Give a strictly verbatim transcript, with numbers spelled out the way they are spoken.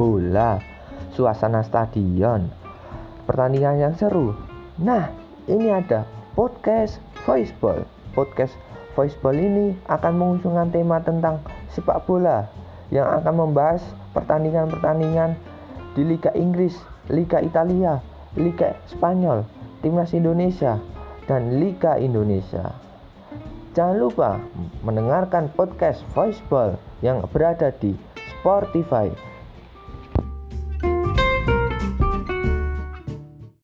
bola, suasana stadion, pertandingan yang seru. Nah, ini ada podcast voiceball. Podcast voiceball ini akan mengusungkan tema tentang sepak bola yang akan membahas pertandingan-pertandingan di Liga Inggris, Liga Italia, Liga Spanyol, Timnas Indonesia, dan Liga Indonesia. Jangan lupa mendengarkan podcast voiceball yang berada di Spotify.